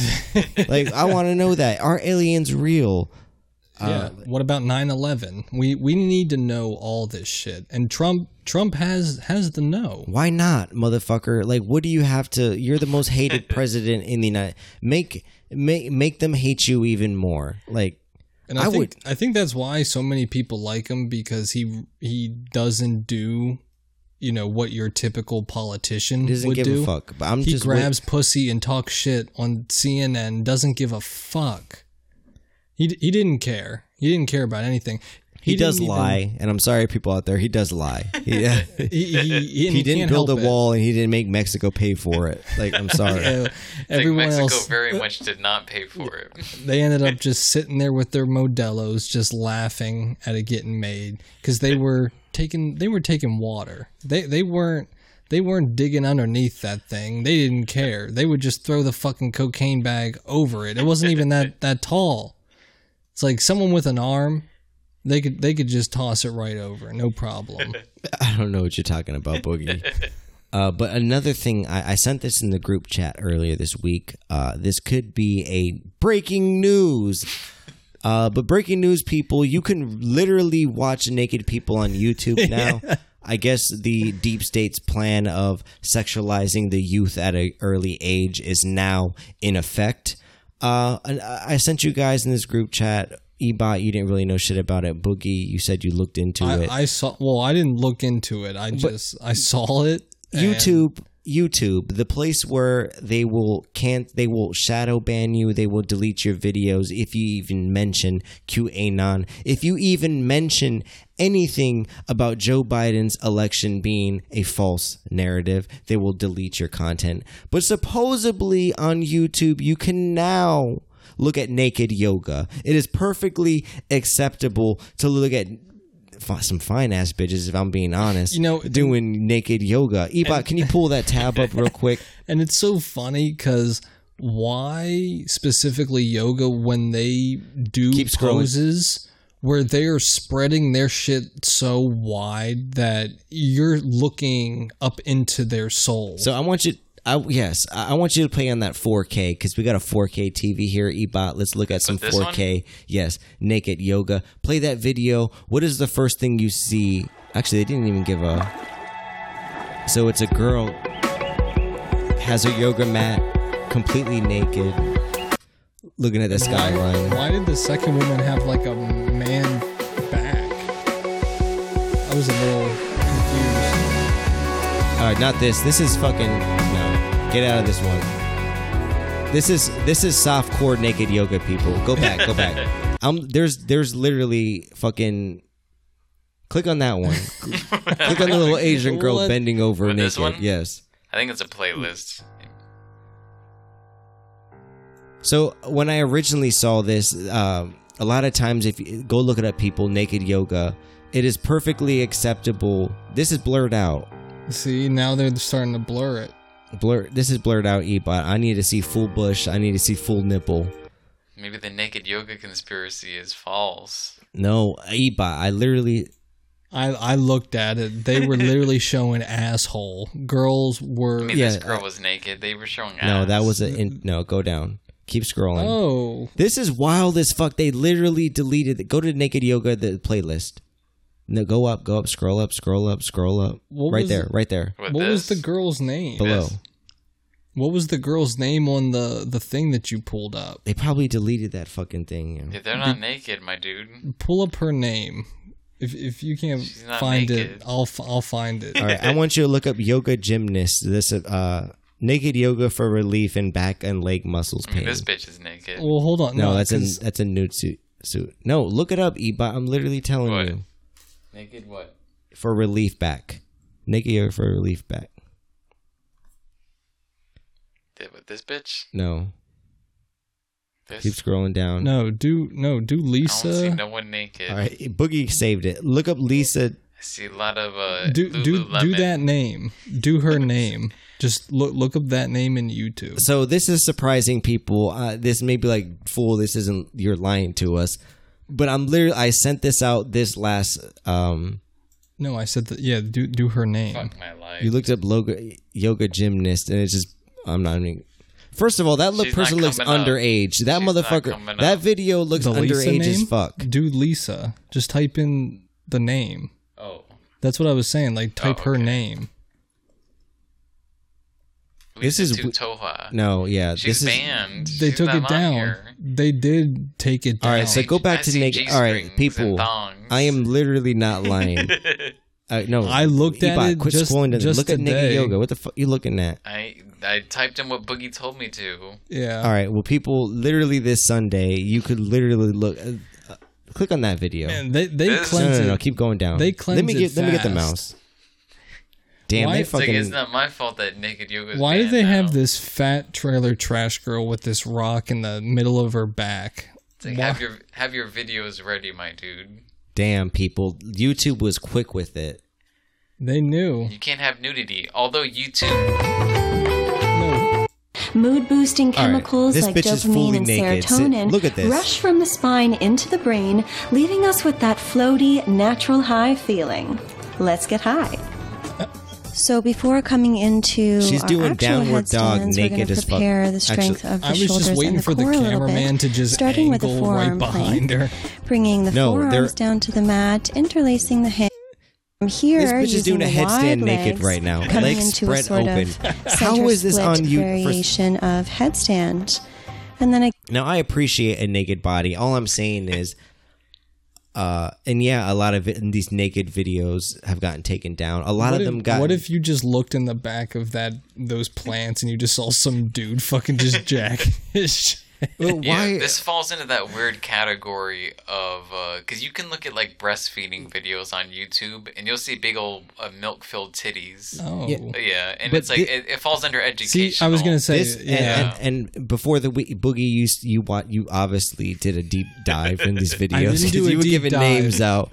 I want to know that. Are aliens real? What about 9/11? We need to know all this shit. And Trump has the know. Why not, motherfucker? What do you have to? You're the most hated president in the United. Make them hate you even more. And I think that's why so many people like him, because he doesn't do. What your typical politician doesn't would give do. A fuck. But he just grabs pussy and talks shit on CNN. Doesn't give a fuck. He didn't care. He didn't care about anything. He does lie, and I'm sorry, people out there. He does lie. He didn't build a wall, and he didn't make Mexico pay for it. I'm sorry, everyone Mexico else very much did not pay for it. They ended up just sitting there with their Modelos, just laughing at it getting made because they were. They were taking water. They weren't digging underneath that thing. They didn't care. They would just throw the fucking cocaine bag over it. It wasn't even that tall. It's like someone with an arm. They could just toss it right over, no problem. I don't know what you're talking about, Boogie. But another thing, I sent this in the group chat earlier this week. This could be a breaking news. But breaking news, people, you can literally watch naked people on YouTube now. Yeah. I guess the deep state's plan of sexualizing the youth at an early age is now in effect. And I sent you guys in this group chat. Ebot, you didn't really know shit about it. Boogie, you said you looked into it. I saw. Well, I didn't look into it. I saw it. YouTube, the place where they will shadow ban you, they will delete your videos if you even mention QAnon, if you even mention anything about Joe Biden's election being a false narrative, they will delete your content. But supposedly on YouTube, you can now look at naked yoga. It is perfectly acceptable to look at some fine ass bitches, if I'm being honest, doing naked yoga. Ebot, can you pull that tab up real quick? And it's so funny because why specifically yoga when they do poses where they are spreading their shit so wide that you're looking up into their soul. So I want you. I want you to play on that 4K because we got a 4K TV here, Ebot. Let's look at some 4K. One? Yes, naked yoga. Play that video. What is the first thing you see? Actually, they didn't even give a. So it's a girl has her yoga mat, completely naked, looking at the skyline. Why did the second woman have a man back? I was a little confused. All right, not this. This is fucking. Get out of this one. This is softcore naked yoga, people. Go back. There's literally fucking. Click on that one. Click on the little Asian girl bending over naked. This one? Yes. I think it's a playlist. So when I originally saw this, a lot of times if you go look it up, people, naked yoga, it is perfectly acceptable. This is blurred out. See, now they're starting to blur it. This is blurred out, Ebot. I need to see full bush. I need to see full nipple. Maybe the naked yoga conspiracy is false. No, Ebot. I literally... I looked at it. They were literally showing asshole. Girls were... I mean, this girl was naked. They were showing ass. No, that was a... No, go down. Keep scrolling. Oh. This is wild as fuck. They literally deleted... Go to Naked Yoga, the playlist. No, go up, scroll up. Right there. What was the girl's name? Below. What was the girl's name on the thing that you pulled up? They probably deleted that fucking thing. Yeah, they're not naked, my dude. Pull up her name. If you can't find naked. It, I'll find it. All right, I want you to look up yoga gymnast. This Naked yoga for relief in back and leg muscles pain. This bitch is naked. Well, hold on. No, that's a nude suit. No, look it up, Ebot. I'm literally telling you. Naked what? For relief back. Naked yoga for relief back. With this bitch? No. This? Keep scrolling down. No, do Lisa. I don't see no one naked. All right, Boogie saved it. Look up Lisa. I see a lot of do that name. Do her name. Just look up that name in YouTube. So this is surprising people. This may be like, fool, this isn't, you're lying to us. But I sent this out this last No, I said that, yeah, do her name. Fuck my life. You looked up yoga gymnast and it's just I'm not even. First of all, that person looks underage. That motherfucker. That video looks underage as fuck. Do Lisa? Just type in the name. Oh, that's what I was saying. Like, type her name. This is Toha. No, yeah, she's banned. They took it down. They did take it down. All right, so go back to naked. All right, people. I am literally not lying. No, I looked at it. Quit scrolling down. Look at naked yoga. What the fuck you looking at? I typed in what Boogie told me to. Yeah. All right. Well, people, literally this Sunday, you could literally look, click on that video. Man, they cleanse it. No, keep going down. They cleanse it. Let me get the mouse. Damn, they fucking. It's not my fault that naked yoga is banned. Why do they have this fat trailer trash girl with this rock in the middle of her back? It's like, have your videos ready, my dude. Damn, people. YouTube was quick with it. They knew. You can't have nudity, although YouTube. Mood-boosting chemicals like dopamine and serotonin rush from the spine into the brain, leaving us with that floaty, natural high feeling. Let's get high. So before coming into she's our doing actual downward dog stands, naked as fuck. The strength of the I was shoulders just waiting and the for the cameraman bit, to just starting angle with the forearm right behind her, bringing the forearms down to the mat, interlacing the hands. From here, this bitch is doing a headstand naked right now. Legs spread open. How is this on you? Variation of headstand, and then now I appreciate a naked body. All I'm saying is, and yeah, a lot of these naked videos have gotten taken down. A lot of them got. What if you just looked in the back of those plants and you just saw some dude fucking just jack his shit? Well, yeah, this falls into that weird category of because you can look at like breastfeeding videos on YouTube and you'll see big old milk-filled titties. Oh, yeah, and but it's like it falls under educational. See, I was gonna say, and before the Boogie, you obviously did a deep dive in these videos. I didn't do a you deep were giving dive. Names out,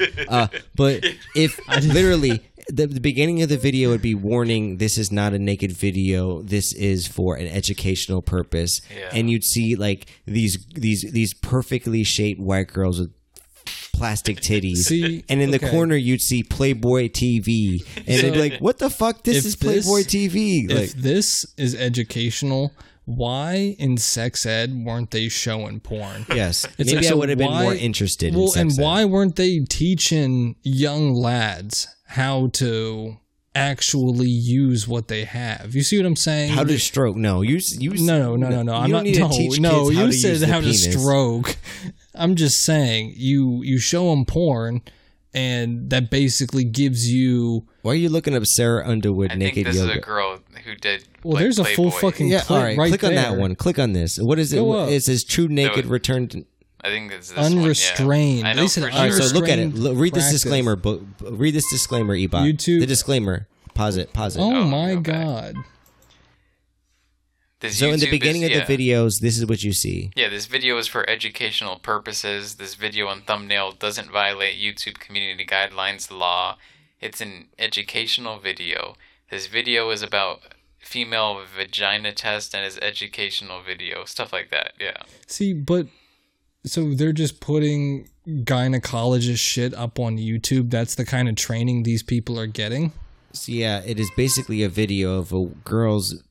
but if literally. The beginning of the video would be warning, this is not a naked video. This is for an educational purpose. Yeah. And you'd see like these perfectly shaped white girls with plastic titties. See, and in the corner you'd see Playboy TV. And they'd be like, what the fuck? This is Playboy TV. Like, if this is educational, why in sex ed weren't they showing porn? Yes. It's maybe like, I would have been more interested in sex ed. And why weren't they teaching young lads how to actually use what they have? You see what I'm saying? How to stroke? No, no. I'm not. No, you said how to stroke. I'm just saying you show them porn, and that basically gives you. Why are you looking up Sarah Underwood naked yoga? I think this is a girl who did. Well, there's a full fucking clip right there. Click on that one. Click on this. What is it? It says true naked return to. I think it's this unrestrained. One, yeah. Unrestrained. So look at it. Read this disclaimer. Read this disclaimer, Ebot. YouTube. The disclaimer. Pause it. Oh my God. So in the beginning of the videos, this is what you see. Yeah, this video is for educational purposes. This video and thumbnail doesn't violate YouTube community guidelines law. It's an educational video. This video is about female vagina test and is educational video. Stuff like that, yeah. See, but... So they're just putting gynecologist shit up on YouTube. That's the kind of training these people are getting. So yeah, it is basically a video of a girl's.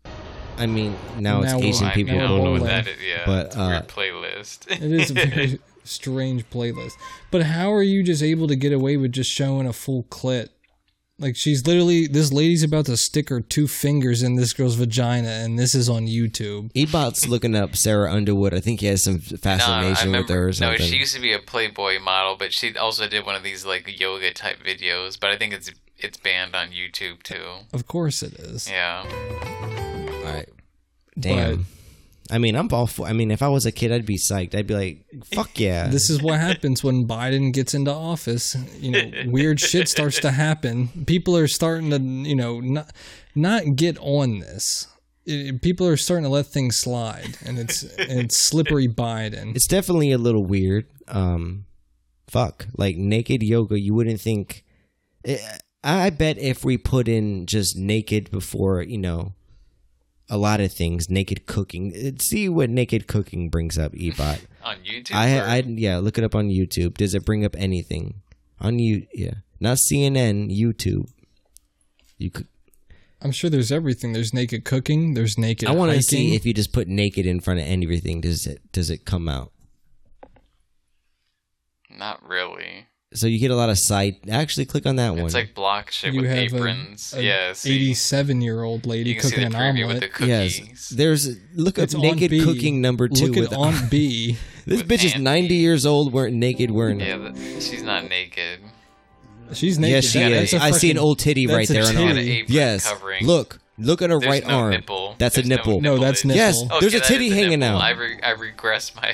I mean, now it's Asian people. I don't know what that is. Yeah, but it's a weird playlist. It is a very strange playlist. But how are you just able to get away with just showing a full clit? Like she's literally, this lady's about to stick her two fingers in this girl's vagina, and this is on YouTube. Ebot's looking up Sarah Underwood. I think he has some fascination with her or something. No, she used to be a Playboy model, but she also did one of these like yoga type videos. But I think it's banned on YouTube too. Of course it is. Yeah. Right. Damn. But, I mean, I'm all for, I mean, if I was a kid, I'd be psyched. I'd be like, fuck yeah. This is what happens when Biden gets into office. You know, weird shit starts to happen. People are starting to, you know, not get on this. People are starting to let things slide, and it's slippery Biden. It's definitely a little weird. Fuck. Like naked yoga, you wouldn't think. I bet if we put in just naked before, you know, a lot of things, naked cooking. See what naked cooking brings up, Ebot. On YouTube? Yeah, look it up on YouTube. Does it bring up anything? On you, yeah. Not CNN, YouTube. You could. I'm sure there's everything. There's naked cooking. There's naked hiking. I want to see if you just put naked in front of everything, does it come out? Not really. So you get a lot of side. Actually, click on that one. It's like block shit with aprons. Yes, 87-year-old lady cooking an omelet. With the cookies. Yes, there's look up naked cooking number 2. Look at Aunt B. This bitch is 90 years old. Weren't naked. Weren't. Yeah, she's not naked. She's naked. Yes, she is. I see an old titty right there on her. Yes, look at her right arm. That's a nipple. No, that's nipple. Yes, there's a titty hanging out. I regress my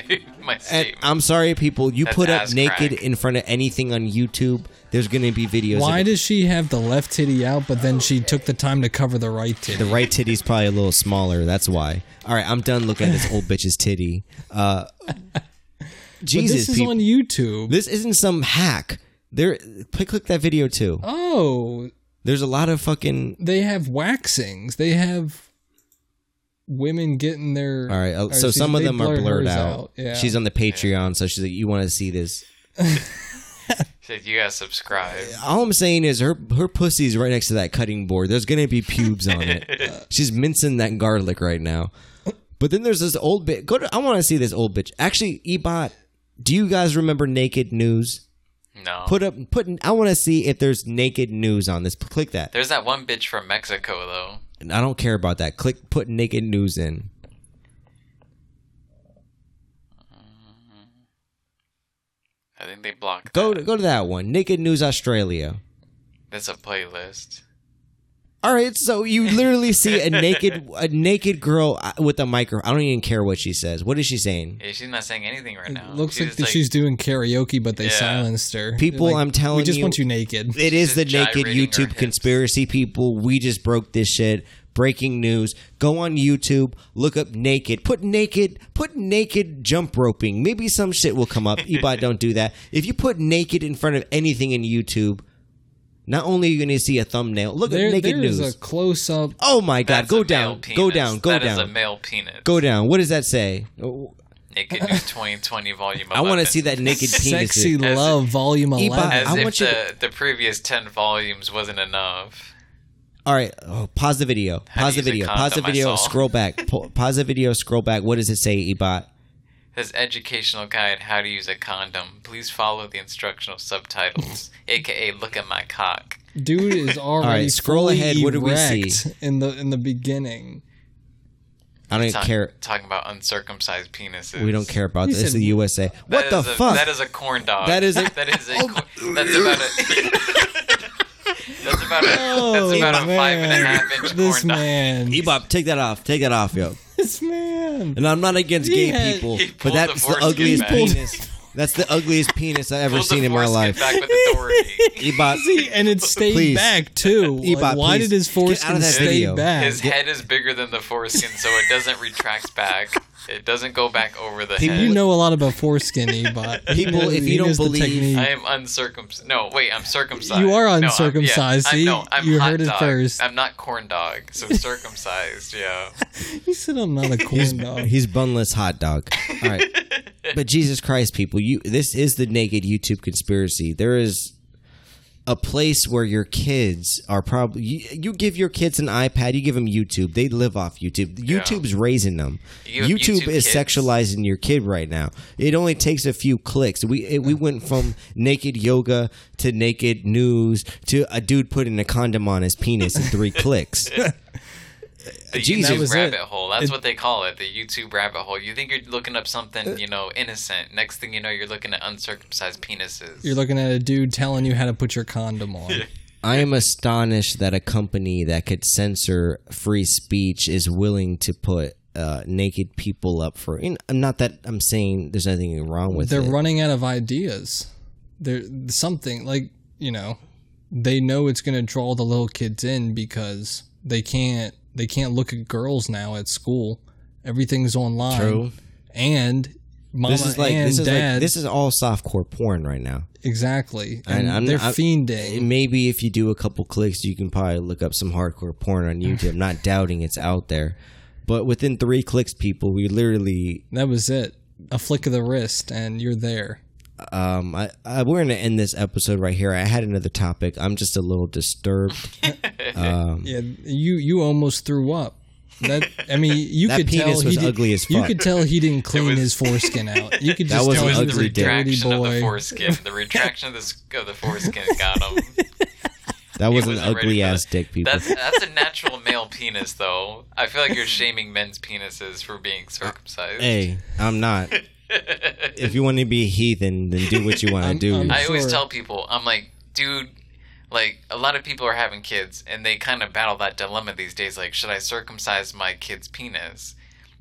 statement. I'm sorry, people. You put up naked in front of anything on YouTube. There's gonna be videos. Why does she have the left titty out, but then she took the time to cover the right titty? The right titty's probably a little smaller. That's why. All right, I'm done looking at this old bitch's titty. Jesus, this is on YouTube. This isn't some hack. There, click that video too. Oh, there's a lot of fucking. They have waxings. They have women getting their. All right, so some of them are blurred out. Yeah. She's on the Patreon, so she's like, "You want to see this?" She said, "You gotta subscribe." All I'm saying is her pussy's right next to that cutting board. There's gonna be pubes on it. She's mincing that garlic right now. But then there's this old bitch. I want to see this old bitch. Actually, Ebot, do you guys remember Naked News? No. I want to see if there's naked news on this. Click that. There's that one bitch from Mexico though. And I don't care about that. Put naked news in. I think they blocked. Go to that one. Naked News Australia. That's a playlist. All right, so you literally see a naked girl with a microphone. I don't even care what she says. What is she saying? Yeah, she's not saying anything right now. It looks like she's doing karaoke, but they silenced her. People, like, I'm telling you. We just want you naked. It is the naked YouTube conspiracy, people. We just broke this shit. Breaking news. Go on YouTube. Look up naked. Put naked jump roping. Maybe some shit will come up. Ebot, don't do that. If you put naked in front of anything in YouTube, not only are you going to see a thumbnail, look at naked news. There's a close-up. Oh, my God. Go down. Go down. Go down. That is a male penis. Go down. What does that say? Naked News 2020 Volume 11. I want to see that naked penis. Sexy Love Volume 11. As if the previous 10 volumes wasn't enough. All right. Oh, pause the video. Pause the video. Pause the video. Scroll back. Pause the video. Scroll back. What does it say, Ebot? His educational guide, how to use a condom. Please follow the instructional subtitles, aka "Look at my cock." Dude is already all right, scroll ahead. What do we see in the beginning? I don't even care. Talking about uncircumcised penises. We don't care about this. It's the USA. What the fuck? That is a corn dog. That is a. That's about it. That's about a 5.5-inch corn dog. Ebop, take that off. Take that off, yo. This man. And I'm not against gay people, but that's the ugliest penis. That's the ugliest penis I've ever seen in my life. Back with Ebot, and it stayed back too. Ebot, like, why did his foreskin stay back? His head is bigger than the foreskin, so it doesn't retract back. It doesn't go back over the head. You know a lot about foreskin, Ebot. People, if you don't believe, I am uncircumcised. No, wait, I'm circumcised. You are uncircumcised. I'm you heard it first. I'm not corn dog, so circumcised. Yeah. He said I'm not a corn dog. He's bunless hot dog. All right. But Jesus Christ, people, this is the naked YouTube conspiracy. There is a place where your kids are probably you give your kids an iPad, you give them YouTube. They live off YouTube. YouTube's raising them. YouTube is kids. Sexualizing your kid right now. It only takes a few clicks. We went from naked yoga to naked news to a dude putting a condom on his penis in 3 clicks. The YouTube rabbit hole. That's what they call it, the YouTube rabbit hole. You think you're looking up something, you know, innocent. Next thing you know, you're looking at uncircumcised penises. You're looking at a dude telling you how to put your condom on. I am astonished that a company that could censor free speech is willing to put naked people up for. You know, not that I'm saying there's anything wrong with it. They're running out of ideas. There's something like, you know, they know it's going to draw the little kids in because they can't look at girls now at school. Everything's online. True. And mama and dad. Like, this is all softcore porn right now. Exactly. And they're fiending. Maybe if you do a couple clicks, you can probably look up some hardcore porn on YouTube. Not doubting it's out there. But within 3 clicks, people, we literally... That was it. A flick of the wrist and you're there. We're going to end this episode right here. I had another topic. I'm just a little disturbed. Yeah, you almost threw up. That, I mean, you could tell he ugly as fuck. You could tell he didn't clean his foreskin out. You could just tell it was the retraction of the foreskin. The retraction of the foreskin got him. That was an ugly ass dick, people. That's a natural male penis, though. I feel like you're shaming men's penises for being circumcised. Hey, I'm not. If you want to be a heathen, then do what you want to do. I always tell people, I'm like, dude. Like, a lot of people are having kids, and they kind of battle that dilemma these days. Like, should I circumcise my kid's penis?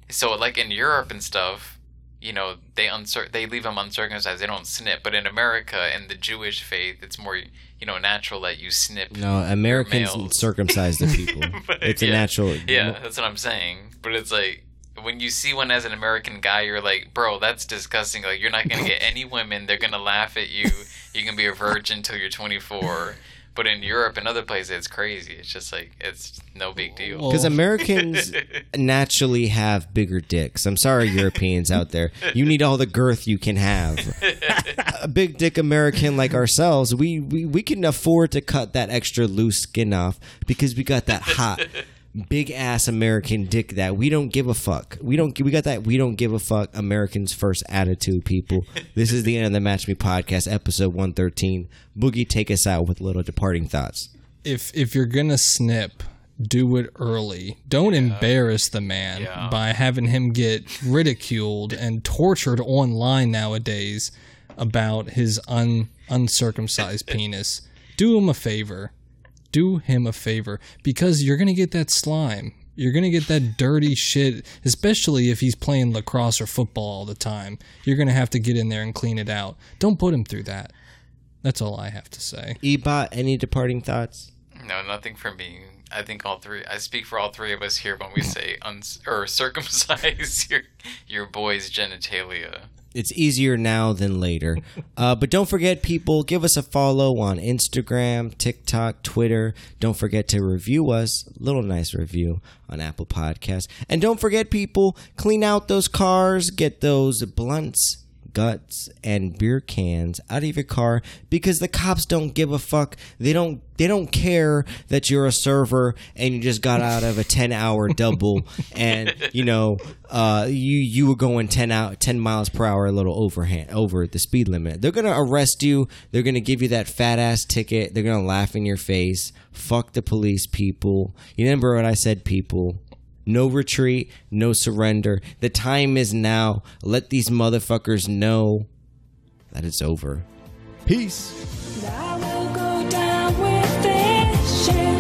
So, like, in Europe and stuff, you know, they leave them uncircumcised. They don't snip. But in America, in the Jewish faith, it's more, you know, natural that you snip. No, Americans circumcise the people. It's a natural. Yeah, that's what I'm saying. But it's like, when you see one as an American guy, you're like, bro, that's disgusting. Like, you're not going to get any women. They're going to laugh at you. You can be a virgin until you're 24. But in Europe and other places, it's crazy. It's just like, it's no big deal. Because Americans naturally have bigger dicks. I'm sorry, Europeans out there. You need all the girth you can have. A big dick American like ourselves, we can afford to cut that extra loose skin off because we got that hot, big ass American dick that we don't give a fuck. We got that we don't give a fuck Americans first attitude, people. This is the end of the Match Me Podcast, episode 113. Boogie, take us out with little departing thoughts. If you're gonna snip, do it early. Don't embarrass the man by having him get ridiculed and tortured online nowadays about his uncircumcised penis. Do him a favor. Do him a favor, because you're going to get that slime. You're going to get that dirty shit, especially if he's playing lacrosse or football all the time. You're going to have to get in there and clean it out. Don't put him through that. That's all I have to say. Ebot, any departing thoughts? No, nothing from me. I think all three. I speak for all three of us here when we say circumcise your boy's genitalia. It's easier now than later. But don't forget, people, give us a follow on Instagram, TikTok, Twitter. Don't forget to review us. Little nice review on Apple Podcasts. And don't forget, people, clean out those cars. Get those blunts, guts, and beer cans out of your car, because the cops don't give a fuck. They don't care that you're a server and you just got out of a 10-hour double and you were going 10 miles per hour, a little overhand over the speed limit. They're gonna arrest you. They're gonna give you that fat ass ticket. They're gonna laugh in your face. Fuck the police, people. You remember what I said, people? No retreat, no surrender. The time is now. Let these motherfuckers know that it's over. Peace. I will go down with this shit.